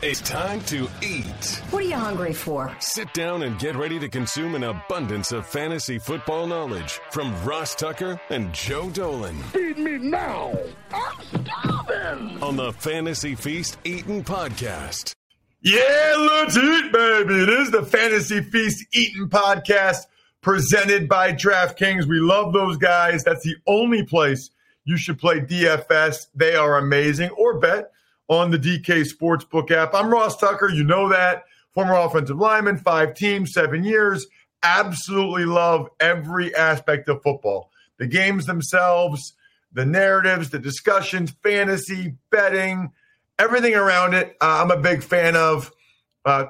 It's time to eat. What are you hungry for? Sit down and get ready to consume an abundance of fantasy football knowledge from Ross Tucker and Joe Dolan. Feed me now. I'm starving. On the Fantasy Feast Eatin' Podcast. Yeah, let's eat, baby. It is the Fantasy Feast Eatin' Podcast presented by DraftKings. We love those guys. That's the only place you should play DFS. They are amazing. Or bet on the DK Sportsbook app. I'm Ross Tucker. You know that. Former offensive lineman, 5 teams, 7 years. Absolutely love every aspect of football. The games themselves, the narratives, the discussions, fantasy, betting, everything around it. I'm a big fan of.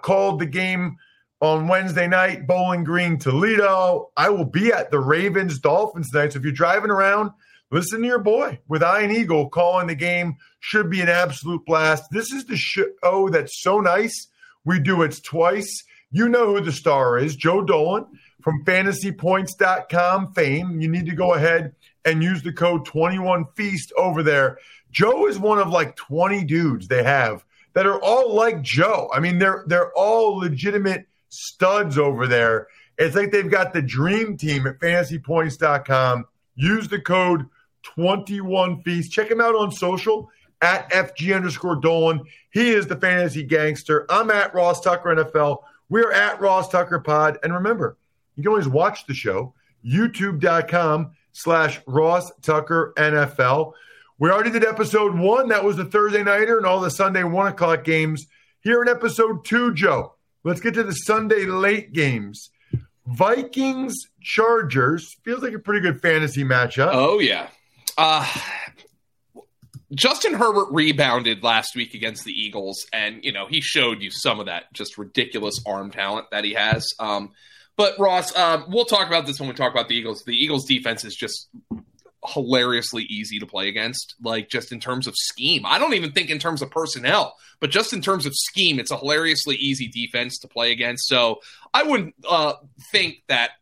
Called the game on Wednesday night, Bowling Green, Toledo. I will be at the Ravens-Dolphins tonight. So if you're driving around, listen to your boy with Iron Eagle calling the game. Should be an absolute blast. This is the show that's so nice. We do it twice. You know who the star is, Joe Dolan from FantasyPoints.com fame. You need to go ahead and use the code 21Feast over there. Joe is one of like 20 dudes they have that are all like Joe. I mean, they're all legitimate studs over there. It's like they've got the dream team at FantasyPoints.com. Use the code 21Feast. Check him out on social at FG_Dolan. He is the fantasy gangster. I'm at Ross Tucker NFL. We're at Ross Tucker Pod. And remember, you can always watch the show, youtube.com/Ross Tucker NFL. We already did episode 1. That was the Thursday nighter and all the Sunday 1 o'clock games. Here in episode 2, Joe, let's get to the Sunday late games. Vikings, Chargers, feels like a pretty good fantasy matchup. Oh, yeah. Justin Herbert rebounded last week against the Eagles, and, you know, he showed you some of that just ridiculous arm talent that he has. But, Ross, we'll talk about this when we talk about the Eagles. The Eagles' defense is just hilariously easy to play against, like just in terms of scheme. I don't even think in terms of personnel, but just in terms of scheme, it's a hilariously easy defense to play against. So I wouldn't think that,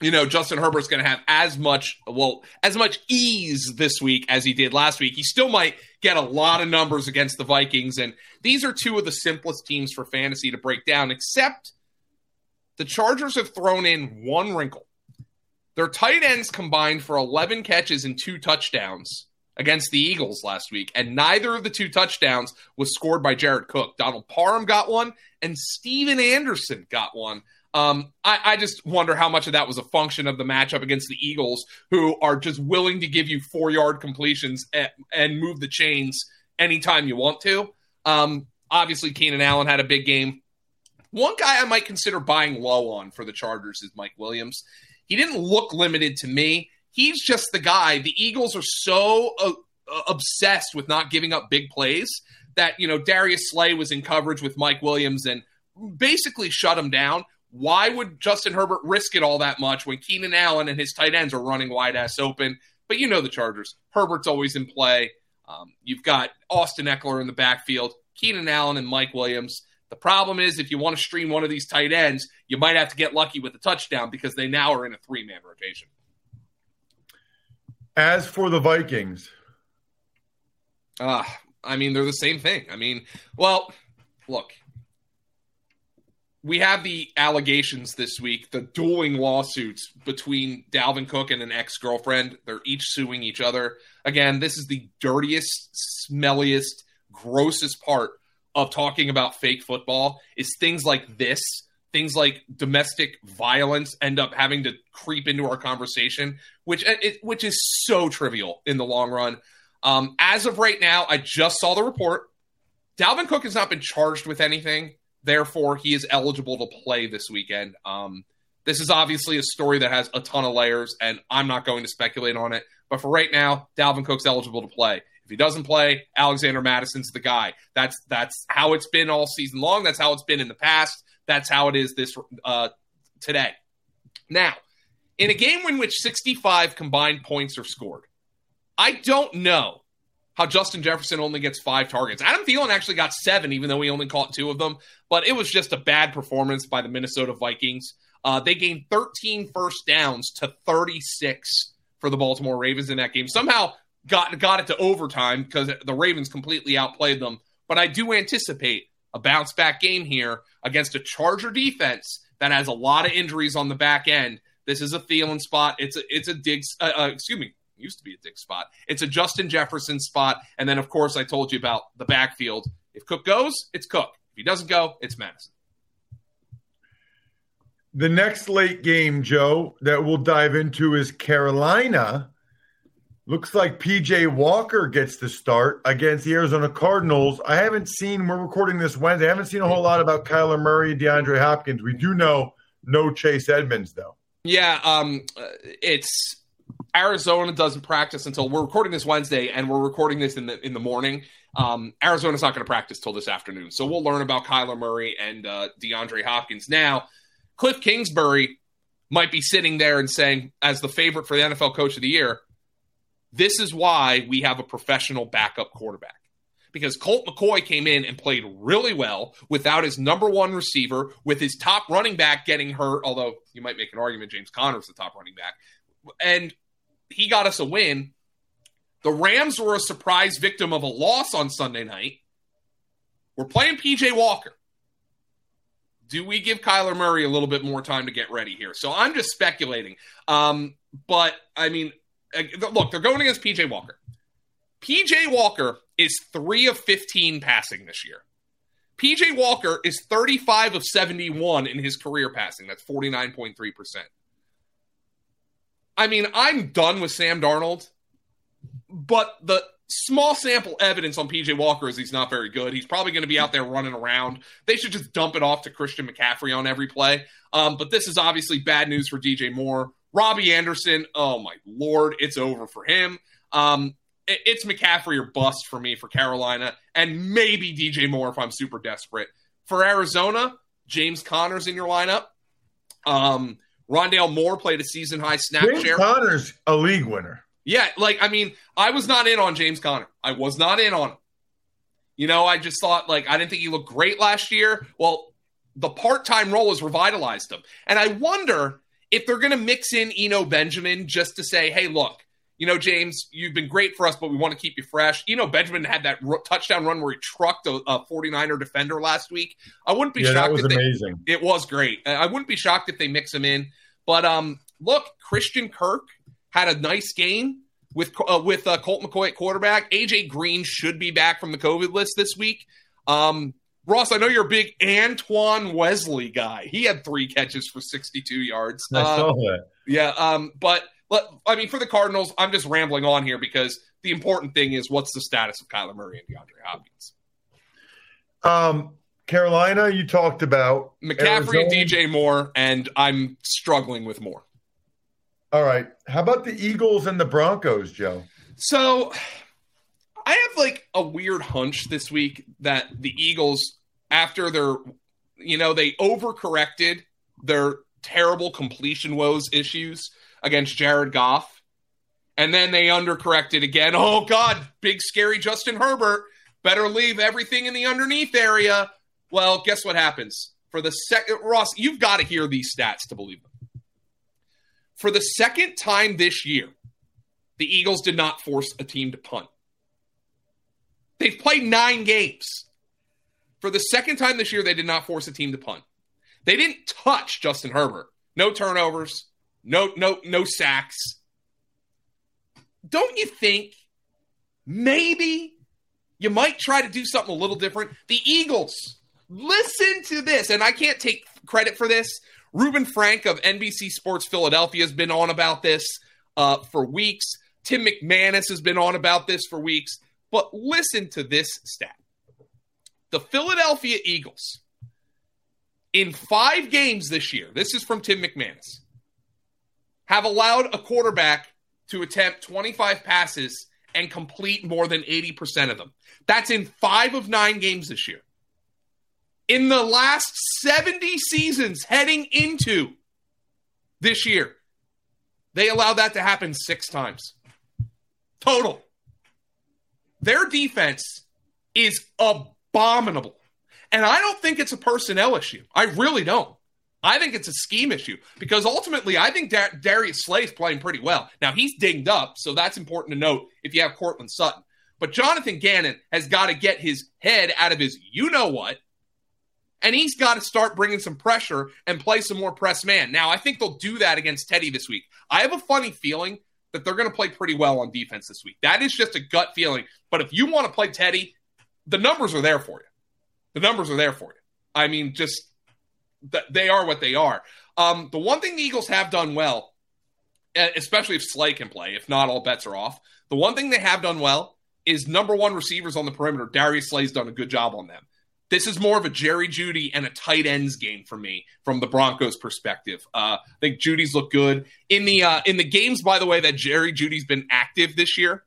you know, Justin Herbert's going to have as much ease this week as he did last week. He still might get a lot of numbers against the Vikings. And these are two of the simplest teams for fantasy to break down, except the Chargers have thrown in one wrinkle. Their tight ends combined for 11 catches and 2 touchdowns against the Eagles last week, and neither of the 2 touchdowns was scored by Jared Cook. Donald Parham got one, and Steven Anderson got one. I just wonder how much of that was a function of the matchup against the Eagles, who are just willing to give you 4-yard completions and move the chains anytime you want to. Obviously, Keenan Allen had a big game. One guy I might consider buying low on for the Chargers is Mike Williams. He didn't look limited to me. He's just the guy. The Eagles are so obsessed with not giving up big plays that, you know, Darius Slay was in coverage with Mike Williams and basically shut him down. Why would Justin Herbert risk it all that much when Keenan Allen and his tight ends are running wide ass open? But you know the Chargers. Herbert's always in play. You've got Austin Eckler in the backfield, Keenan Allen and Mike Williams. The problem is if you want to stream one of these tight ends, you might have to get lucky with a touchdown because they now are in a 3-man rotation. As for the Vikings. I mean, they're the same thing. I mean, well, look, we have the allegations this week, the dueling lawsuits between Dalvin Cook and an ex-girlfriend. They're each suing each other. Again, this is the dirtiest, smelliest, grossest part of talking about fake football is things like this, things like domestic violence end up having to creep into our conversation, which is so trivial in the long run. As of right now, I just saw the report. Dalvin Cook has not been charged with anything. Therefore, he is eligible to play this weekend. This is obviously a story that has a ton of layers, and I'm not going to speculate on it. But for right now, Dalvin Cook's eligible to play. If he doesn't play, Alexander Madison's the guy. That's how it's been all season long. That's how it's been in the past. That's how it is this today. Now, in a game in which 65 combined points are scored, I don't know how Justin Jefferson only gets 5 targets. Adam Thielen actually got 7, even though he only caught 2 of them. But it was just a bad performance by the Minnesota Vikings. They gained 13 first downs to 36 for the Baltimore Ravens in that game. Somehow got it to overtime because the Ravens completely outplayed them. But I do anticipate a bounce-back game here against a Charger defense that has a lot of injuries on the back end. This is a Thielen spot. It's a Diggs used to be a Diggs spot. It's a Justin Jefferson spot. And then, of course, I told you about the backfield. If Cook goes, it's Cook. If he doesn't go, it's Madison. The next late game, Joe, that we'll dive into is Carolina. Looks like P.J. Walker gets the start against the Arizona Cardinals. We're recording this Wednesday. I haven't seen a whole lot about Kyler Murray and DeAndre Hopkins. We do know no Chase Edmonds, though. Yeah, it's Arizona doesn't practice until we're recording this Wednesday, and we're recording this in the morning. Arizona's not going to practice till this afternoon. So we'll learn about Kyler Murray and DeAndre Hopkins. Now, Cliff Kingsbury might be sitting there and saying, as the favorite for the NFL Coach of the Year, this is why we have a professional backup quarterback. Because Colt McCoy came in and played really well without his number one receiver, with his top running back getting hurt, although you might make an argument James Conner's the top running back. And he got us a win. The Rams were a surprise victim of a loss on Sunday night. We're playing P.J. Walker. Do we give Kyler Murray a little bit more time to get ready here? So I'm just speculating. But, I mean, look, they're going against P.J. Walker. P.J. Walker is 3 of 15 passing this year. P.J. Walker is 35 of 71 in his career passing. That's 49.3%. I mean, I'm done with Sam Darnold, but the small sample evidence on P.J. Walker is he's not very good. He's probably going to be out there running around. They should just dump it off to Christian McCaffrey on every play. But this is obviously bad news for DJ Moore. Robbie Anderson, oh my Lord, it's over for him. It's McCaffrey or bust for me for Carolina, and maybe DJ Moore if I'm super desperate. For Arizona, James Conner's in your lineup. Rondale Moore played a season-high snap share. James Conner's a league winner. Yeah, I was not in on James Conner. I was not in on him. You know, I just thought, I didn't think he looked great last year. Well, the part-time role has revitalized him. And I wonder if they're going to mix in Eno Benjamin just to say, hey, look, you know, James, you've been great for us, but we want to keep you fresh. You know, Benjamin had that touchdown run where he trucked a 49er defender last week. I wouldn't be shocked. That was amazing. It was great. I wouldn't be shocked if they mix him in. But look, Christian Kirk had a nice game with Colt McCoy at quarterback. AJ Green should be back from the COVID list this week. Ross, I know you're a big Antoine Wesley guy. He had 3 catches for 62 yards. I saw that. Yeah, but. I mean, for the Cardinals, I'm just rambling on here because the important thing is what's the status of Kyler Murray and DeAndre Hopkins. Carolina, you talked about. McCaffrey and DJ Moore, and I'm struggling with Moore. All right. How about the Eagles and the Broncos, Joe? So I have a weird hunch this week that the Eagles, after they overcorrected their terrible completion woes issues against Jared Goff, and then they undercorrected again. Oh, God, big, scary Justin Herbert. Better leave everything in the underneath area. Well, guess what happens? For the second, Ross, you've got to hear these stats to believe them. For the second time this year, the Eagles did not force a team to punt. They've played 9 games. For the second time this year, they did not force a team to punt. They didn't touch Justin Herbert. No turnovers. No sacks. Don't you think maybe you might try to do something a little different? The Eagles, listen to this, and I can't take credit for this. Ruben Frank of NBC Sports Philadelphia has been on about this for weeks. Tim McManus has been on about this for weeks. But listen to this stat. The Philadelphia Eagles, in 5 games this year, this is from Tim McManus, have allowed a quarterback to attempt 25 passes and complete more than 80% of them. That's in 5 of 9 games this year. In the last 70 seasons heading into this year, they allowed that to happen 6 times. Total. Their defense is abominable. And I don't think it's a personnel issue. I really don't. I think it's a scheme issue because ultimately I think Darius Slay is playing pretty well. Now, he's dinged up, so that's important to note if you have Cortland Sutton. But Jonathan Gannon has got to get his head out of his you-know-what And he's got to start bringing some pressure and play some more press man. Now, I think they'll do that against Teddy this week. I have a funny feeling that they're going to play pretty well on defense this week. That is just a gut feeling. But if you want to play Teddy, the numbers are there for you. The numbers are there for you. I mean, just they are what they are. The one thing the Eagles have done well, especially if Slay can play, if not, all bets are off. The one thing they have done well is number one receivers on the perimeter. Darius Slay's done a good job on them. This is more of a Jerry Jeudy and a tight ends game for me from the Broncos' perspective. I think Judy's looked good. In the games, by the way, that Jerry Judy's been active this year,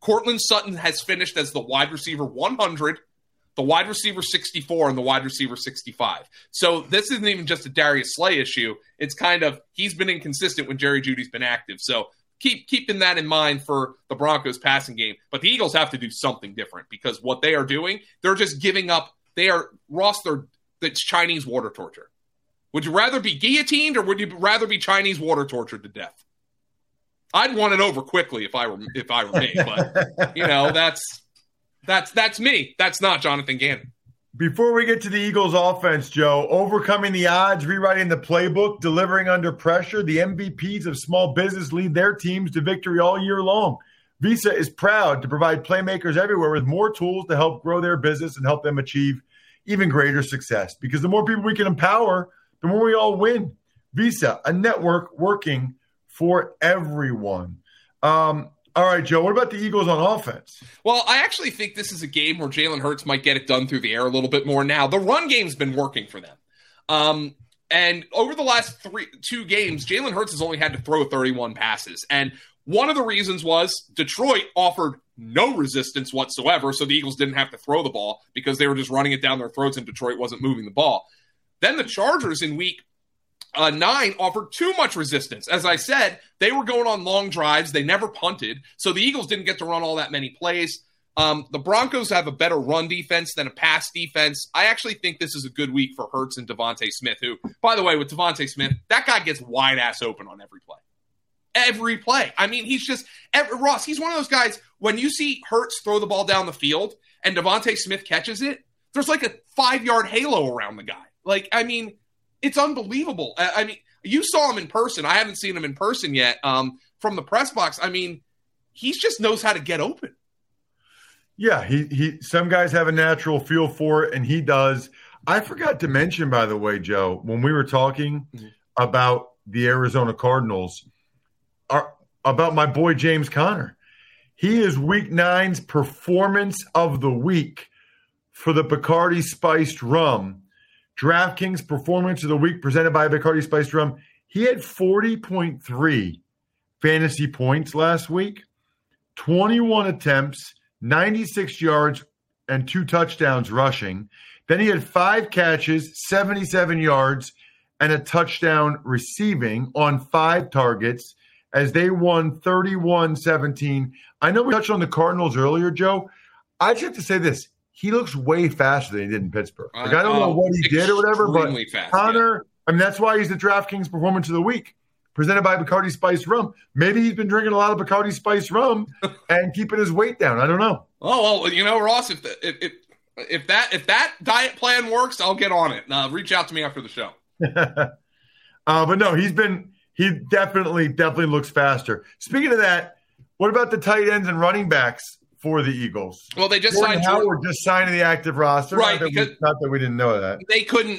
Courtland Sutton has finished as the wide receiver 100, the wide receiver 64, and the wide receiver 65. So this isn't even just a Darius Slay issue. It's kind of he's been inconsistent when Jerry Judy's been active. So keeping that in mind for the Broncos passing game. But the Eagles have to do something different because what they are doing, they're just giving up. They are, Ross, it's Chinese water torture. Would you rather be guillotined or would you rather be Chinese water tortured to death? I'd want it over quickly if I were me, but you know, that's me. That's not Jonathan Gannon. Before we get to the Eagles offense, Joe, overcoming the odds, rewriting the playbook, delivering under pressure, the MVPs of small business lead their teams to victory all year long. Visa is proud to provide playmakers everywhere with more tools to help grow their business and help them achieve even greater success. Because the more people we can empower, the more we all win. Visa, a network working for everyone. All right, Joe, what about the Eagles on offense? Well, I actually think this is a game where Jalen Hurts might get it done through the air a little bit more now. The run game's been working for them. And over the last two games, Jalen Hurts has only had to throw 31 passes. And one of the reasons was Detroit offered no resistance whatsoever, so the Eagles didn't have to throw the ball because they were just running it down their throats and Detroit wasn't moving the ball. Then the Chargers in week 9 offered too much resistance. As I said, they were going on long drives. They never punted, so the Eagles didn't get to run all that many plays. The Broncos have a better run defense than a pass defense. I actually think this is a good week for Hurts and Devonta Smith, who, by the way, with Devonta Smith, that guy gets wide-ass open on every play. Every play. I mean, he's just – Ross, he's one of those guys, when you see Hurts throw the ball down the field and Devonta Smith catches it, there's like a 5-yard halo around the guy. Like, I mean – it's unbelievable. I mean, you saw him in person. I haven't seen him in person yet from the press box. I mean, he just knows how to get open. Yeah, he. Some guys have a natural feel for it, and he does. I forgot to mention, by the way, Joe, when we were talking about the Arizona Cardinals, about my boy James Conner. He is Week 9's performance of the week for the Bacardi Spiced Rum. DraftKings Performance of the Week presented by Bacardi Spiced Rum. He had 40.3 fantasy points last week, 21 attempts, 96 yards, and 2 touchdowns rushing. Then he had 5 catches, 77 yards, and a touchdown receiving on 5 targets as they won 31-17. I know we touched on the Cardinals earlier, Joe. I just have to say this. He looks way faster than he did in Pittsburgh. Like, I don't know what he did or whatever, but fast, Connor, yeah. I mean, that's why he's the DraftKings Performance of the Week, presented by Bacardi Spiced Rum. Maybe he's been drinking a lot of Bacardi Spiced Rum and keeping his weight down. I don't know. Oh, well, you know, Ross, if that diet plan works, I'll get on it. Reach out to me after the show. But no, he definitely looks faster. Speaking of that, what about the tight ends and running backs for the Eagles? Well, they just signed Howard, just signed to the active roster. Right, not that we didn't know that.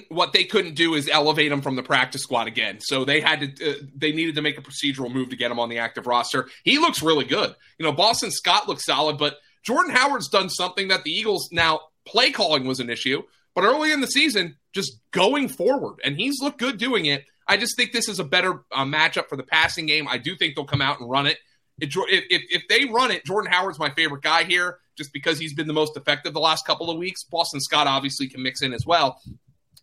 What they couldn't do is elevate him from the practice squad again. So they had to they needed to make a procedural move to get him on the active roster. He looks really good. You know, Boston Scott looks solid, but Jordan Howard's done something that the Eagles now play calling was an issue, but early in the season just going forward, and he's looked good doing it. I just think this is a better matchup for the passing game. I do think they'll come out and run it. If they run it, Jordan Howard's my favorite guy here just because he's been the most effective the last couple of weeks. Boston Scott obviously can mix in as well.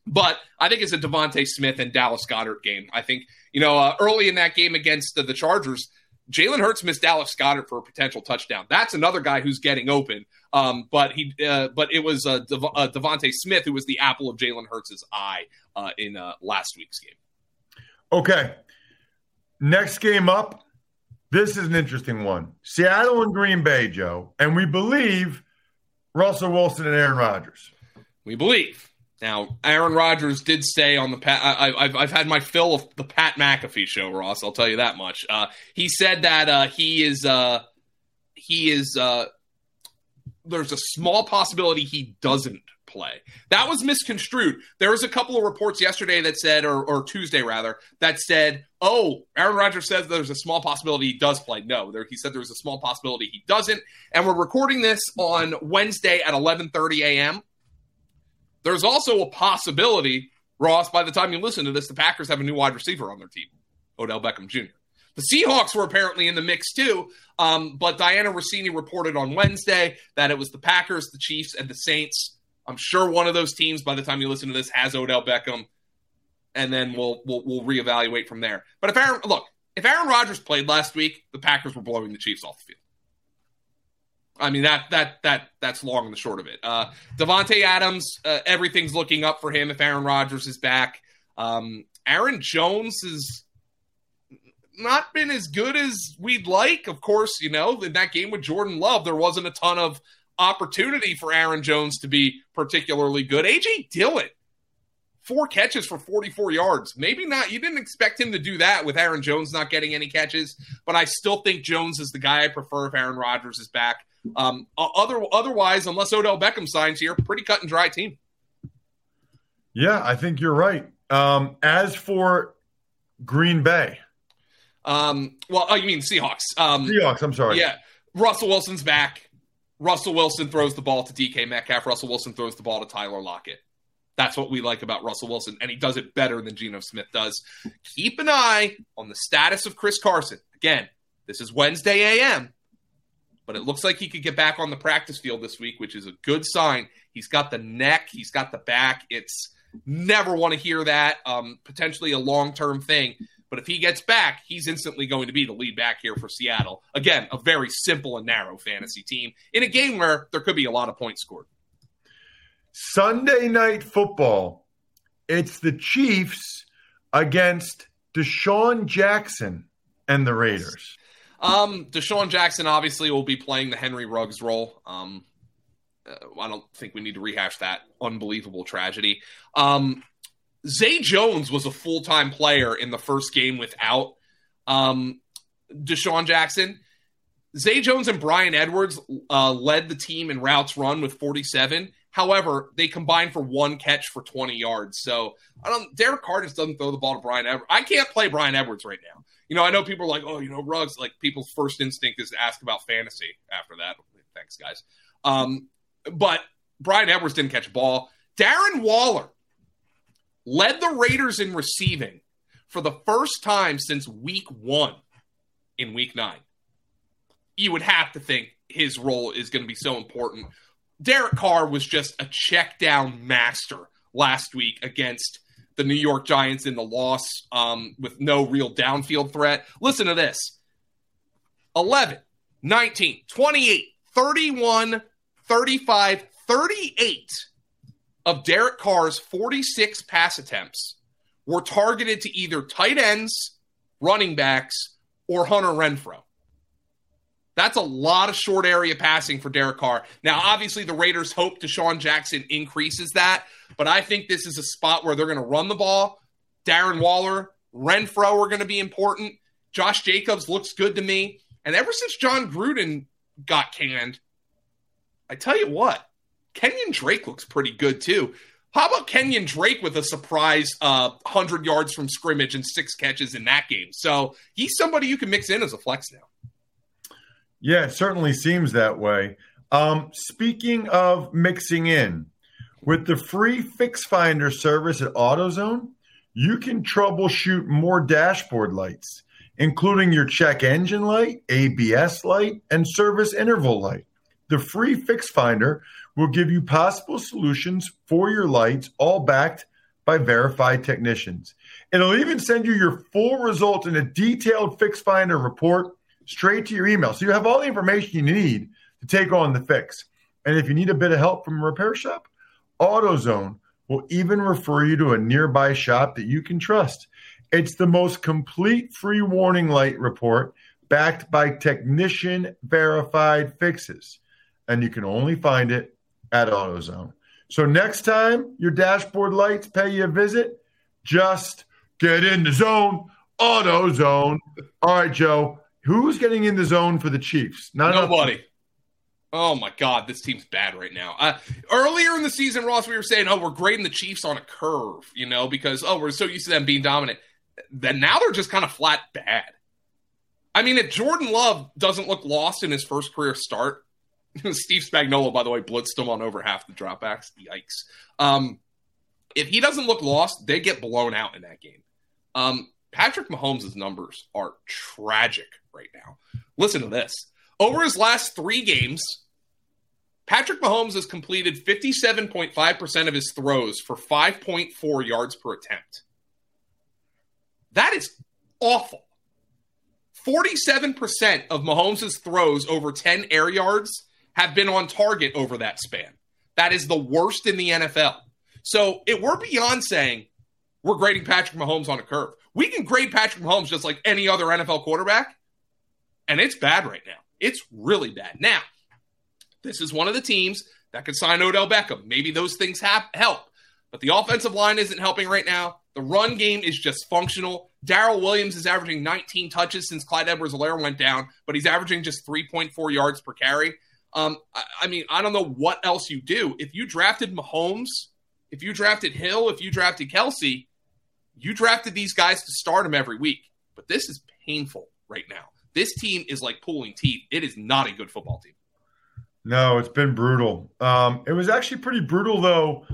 But I think it's a Devonta Smith and Dallas Goedert game. I think, you know, early in that game against the Chargers, Jalen Hurts missed Dallas Goedert for a potential touchdown. That's another guy who's getting open. But it was Devonta Smith who was the apple of Jalen Hurts' eye in last week's game. Okay. Next game up. This is an interesting one. Seattle and Green Bay, Joe, and we believe Russell Wilson and Aaron Rodgers. We believe. Now, Aaron Rodgers did say on the I've had my fill of the Pat McAfee show, Ross. I'll tell you that much. He said that he is there's a small possibility he doesn't play. That was misconstrued. There was a couple of reports yesterday that said, or Tuesday rather, that said, oh, Aaron Rodgers says there's a small possibility he does play. No, he said there was a small possibility he doesn't. And we're recording this on Wednesday at 11:30 a.m. There's also a possibility, Ross, by the time you listen to this, the Packers have a new wide receiver on their team, Odell Beckham Jr. The Seahawks were apparently in the mix too, but Diana Rossini reported on Wednesday that it was the Packers, the Chiefs, and the Saints. I'm sure one of those teams, by the time you listen to this, has Odell Beckham, and then we'll reevaluate from there. But if Aaron Rodgers played last week, the Packers were blowing the Chiefs off the field. I mean, that's long and the short of it. Devontae Adams, everything's looking up for him if Aaron Rodgers is back. Aaron Jones has not been as good as we'd like. Of course, you know, in that game with Jordan Love, there wasn't a ton of opportunity for Aaron Jones to be particularly good. A.J. Dillon, 4 catches for 44 yards. Maybe not. You didn't expect him to do that with Aaron Jones not getting any catches, but I still think Jones is the guy I prefer if Aaron Rodgers is back. Otherwise, unless Odell Beckham signs here, pretty cut and dry team. Yeah, I think you're right. As for Green Bay. You mean Seahawks. Seahawks, I'm sorry. Yeah, Russell Wilson's back. Russell Wilson throws the ball to DK Metcalf. Russell Wilson throws the ball to Tyler Lockett. That's what we like about Russell Wilson, and he does it better than Geno Smith does. Keep an eye on the status of Chris Carson. Again, this is Wednesday a.m., but it looks like he could get back on the practice field this week, which is a good sign. He's got the neck. He's got the back. It's never want to hear that, potentially a long-term thing. But if he gets back, he's instantly going to be the lead back here for Seattle. Again, a very simple and narrow fantasy team in a game where there could be a lot of points scored. Sunday Night Football. It's the Chiefs against Deshaun Jackson and the Raiders. Deshaun Jackson obviously will be playing the Henry Ruggs role. I don't think we need to rehash that unbelievable tragedy. Zay Jones was a full-time player in the first game without Deshaun Jackson. Zay Jones and Bryan Edwards led the team in routes run with 47. However, they combined for 1 catch for 20 yards. So Derek Carr just doesn't throw the ball to Bryan Edwards. I can't play Bryan Edwards right now. You know, I know people are like, oh, you know, Ruggs. Like, people's first instinct is to ask about fantasy after that. Thanks, guys. But Bryan Edwards didn't catch a ball. Darren Waller led the Raiders in receiving for the first time since week 1 in week 9. You would have to think his role is going to be so important. Derek Carr was just a check down master last week against the New York Giants in the loss with no real downfield threat. Listen to this. 11, 19, 28, 31, 35, 38 of Derek Carr's 46 pass attempts were targeted to either tight ends, running backs, or Hunter Renfrow. That's a lot of short area passing for Derek Carr. Now, obviously, the Raiders hope Deshaun Jackson increases that, but I think this is a spot where they're going to run the ball. Darren Waller, Renfrow are going to be important. Josh Jacobs looks good to me. And ever since John Gruden got canned, I tell you what, Kenyon Drake looks pretty good, too. How about Kenyon Drake with a surprise 100 yards from scrimmage and 6 catches in that game? So he's somebody you can mix in as a flex now. Yeah, it certainly seems that way. Speaking of mixing in, with the free Fix Finder service at AutoZone, you can troubleshoot more dashboard lights, including your check engine light, ABS light, and service interval light. The free Fix Finder will give you possible solutions for your lights, all backed by verified technicians. It'll even send you your full result in a detailed Fix Finder report straight to your email. So you have all the information you need to take on the fix. And if you need a bit of help from a repair shop, AutoZone will even refer you to a nearby shop that you can trust. It's the most complete free warning light report backed by technician verified fixes. And you can only find it at AutoZone. So next time your dashboard lights pay you a visit, just get in the zone, auto zone. All right, Joe, who's getting in the zone for the Chiefs? Nobody. Oh, my God, this team's bad right now. Earlier in the season, Ross, we were saying, we're grading the Chiefs on a curve, because, we're so used to them being dominant. Then now they're just kind of flat bad. I mean, if Jordan Love doesn't look lost in his first career start, Steve Spagnuolo, by the way, blitzed him on over half the dropbacks. Yikes. If he doesn't look lost, they get blown out in that game. Patrick Mahomes' numbers are tragic right now. Listen to this. Over his last three games, Patrick Mahomes has completed 57.5% of his throws for 5.4 yards per attempt. That is awful. 47% of Mahomes' throws over 10 air yards have been on target over that span. That is the worst in the NFL. So it we're beyond saying we're grading Patrick Mahomes on a curve. We can grade Patrick Mahomes just like any other NFL quarterback, and it's bad right now. It's really bad. Now, this is one of the teams that could sign Odell Beckham. Maybe those things help, but the offensive line isn't helping right now. The run game is just functional. Darrell Williams is averaging 19 touches since Clyde Edwards-Helaire went down, but he's averaging just 3.4 yards per carry. I don't know what else you do. If you drafted Mahomes, if you drafted Hill, if you drafted Kelsey, you drafted these guys to start them every week. But this is painful right now. This team is like pulling teeth. It is not a good football team. No, it's been brutal. It was actually pretty brutal, though,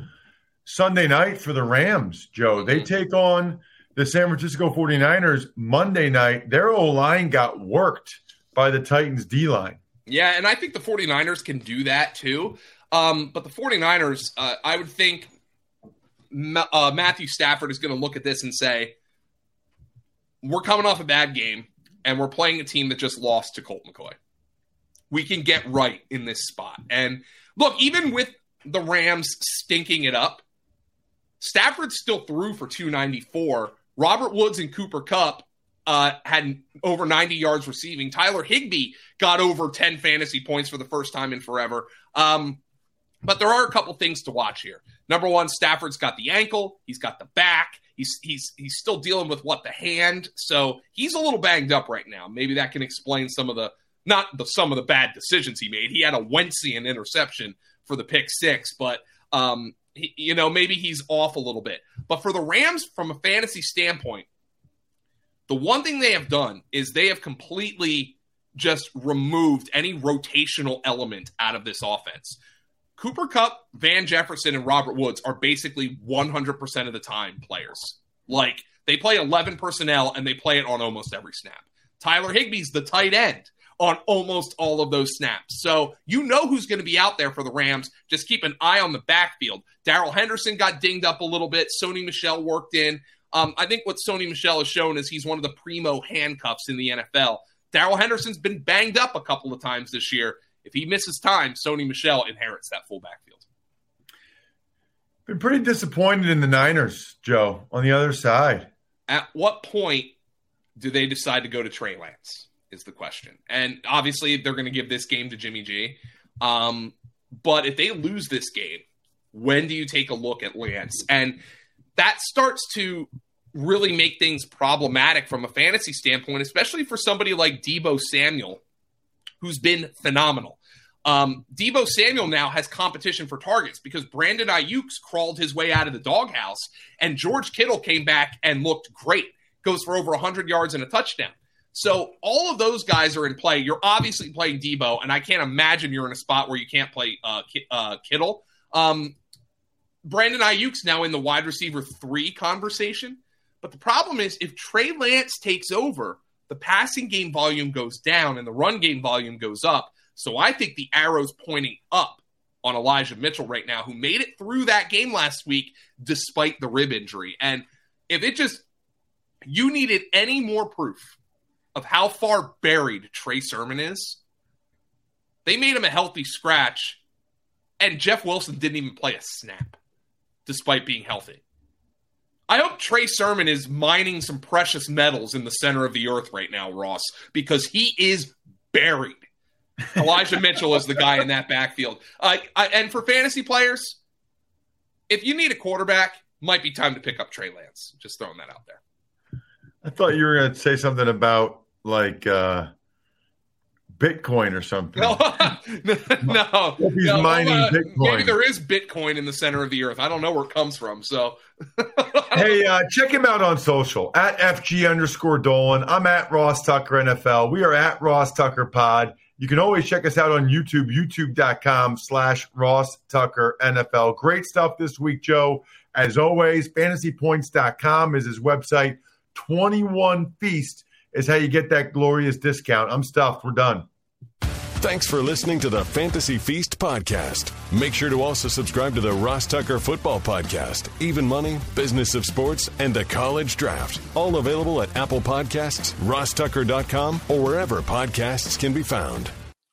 Sunday night for the Rams, Joe. They take on the San Francisco 49ers Monday night. Their O-line got worked by the Titans' D-line. Yeah, and I think the 49ers can do that too. But the 49ers, I would think Matthew Stafford is going to look at this and say, we're coming off a bad game, and we're playing a team that just lost to Colt McCoy. We can get right in this spot. And look, even with the Rams stinking it up, Stafford still threw for 294. Robert Woods and Cooper Kupp had over 90 yards receiving. Tyler Higbee got over 10 fantasy points for the first time in forever. But there are a couple things to watch here. Number one, Stafford's got the ankle. He's got the back. He's still dealing with the hand. So he's a little banged up right now. Maybe that can explain some of the bad decisions he made. He had a Wentzian interception for the pick six, but maybe he's off a little bit. But for the Rams, from a fantasy standpoint, the one thing they have done is they have completely just removed any rotational element out of this offense. Cooper Kupp, Van Jefferson, and Robert Woods are basically 100% of the time players. They play 11 personnel, and they play it on almost every snap. Tyler Higbee's the tight end on almost all of those snaps. So you know who's going to be out there for the Rams. Just keep an eye on the backfield. Darrell Henderson got dinged up a little bit. Sony Michel worked in. I think what Sony Michel has shown is he's one of the primo handcuffs in the NFL. Darrell Henderson's been banged up a couple of times this year. If he misses time, Sony Michel inherits that full backfield. Been pretty disappointed in the Niners, Joe, on the other side. At what point do they decide to go to Trey Lance is the question. And obviously they're going to give this game to Jimmy G. But if they lose this game, when do you take a look at Lance? And that starts to really make things problematic from a fantasy standpoint, especially for somebody like Deebo Samuel, who's been phenomenal. Deebo Samuel now has competition for targets because Brandon Ayuk's crawled his way out of the doghouse, and George Kittle came back and looked great. Goes for over 100 yards and a touchdown. So all of those guys are in play. You're obviously playing Deebo, and I can't imagine you're in a spot where you can't play Kittle. Brandon Ayuk's now in the wide receiver 3 conversation. But the problem is if Trey Lance takes over, the passing game volume goes down and the run game volume goes up. So I think the arrow's pointing up on Elijah Mitchell right now, who made it through that game last week despite the rib injury. And if you needed any more proof of how far buried Trey Sermon is, they made him a healthy scratch, and Jeff Wilson didn't even play a snap despite being healthy. I hope Trey Sermon is mining some precious metals in the center of the earth right now, Ross, because he is buried. Elijah Mitchell is the guy in that backfield. And for fantasy players, if you need a quarterback, might be time to pick up Trey Lance. Just throwing that out there. I thought you were going to say something about like Bitcoin or something. No. He's mining Bitcoin. Maybe there is Bitcoin in the center of the earth. I don't know where it comes from. So, hey, check him out on social at FG_Dolan. I'm at Ross Tucker NFL. We are at Ross Tucker Pod. You can always check us out on YouTube, youtube.com/Ross Tucker NFL. Great stuff this week, Joe. As always, fantasypoints.com is his website. 21 Feast is how you get that glorious discount. I'm stuffed. We're done. Thanks for listening to the Fantasy Feast podcast. Make sure to also subscribe to the Ross Tucker Football Podcast, Even Money, Business of Sports, and the College Draft. All available at Apple Podcasts, rostucker.com, or wherever podcasts can be found.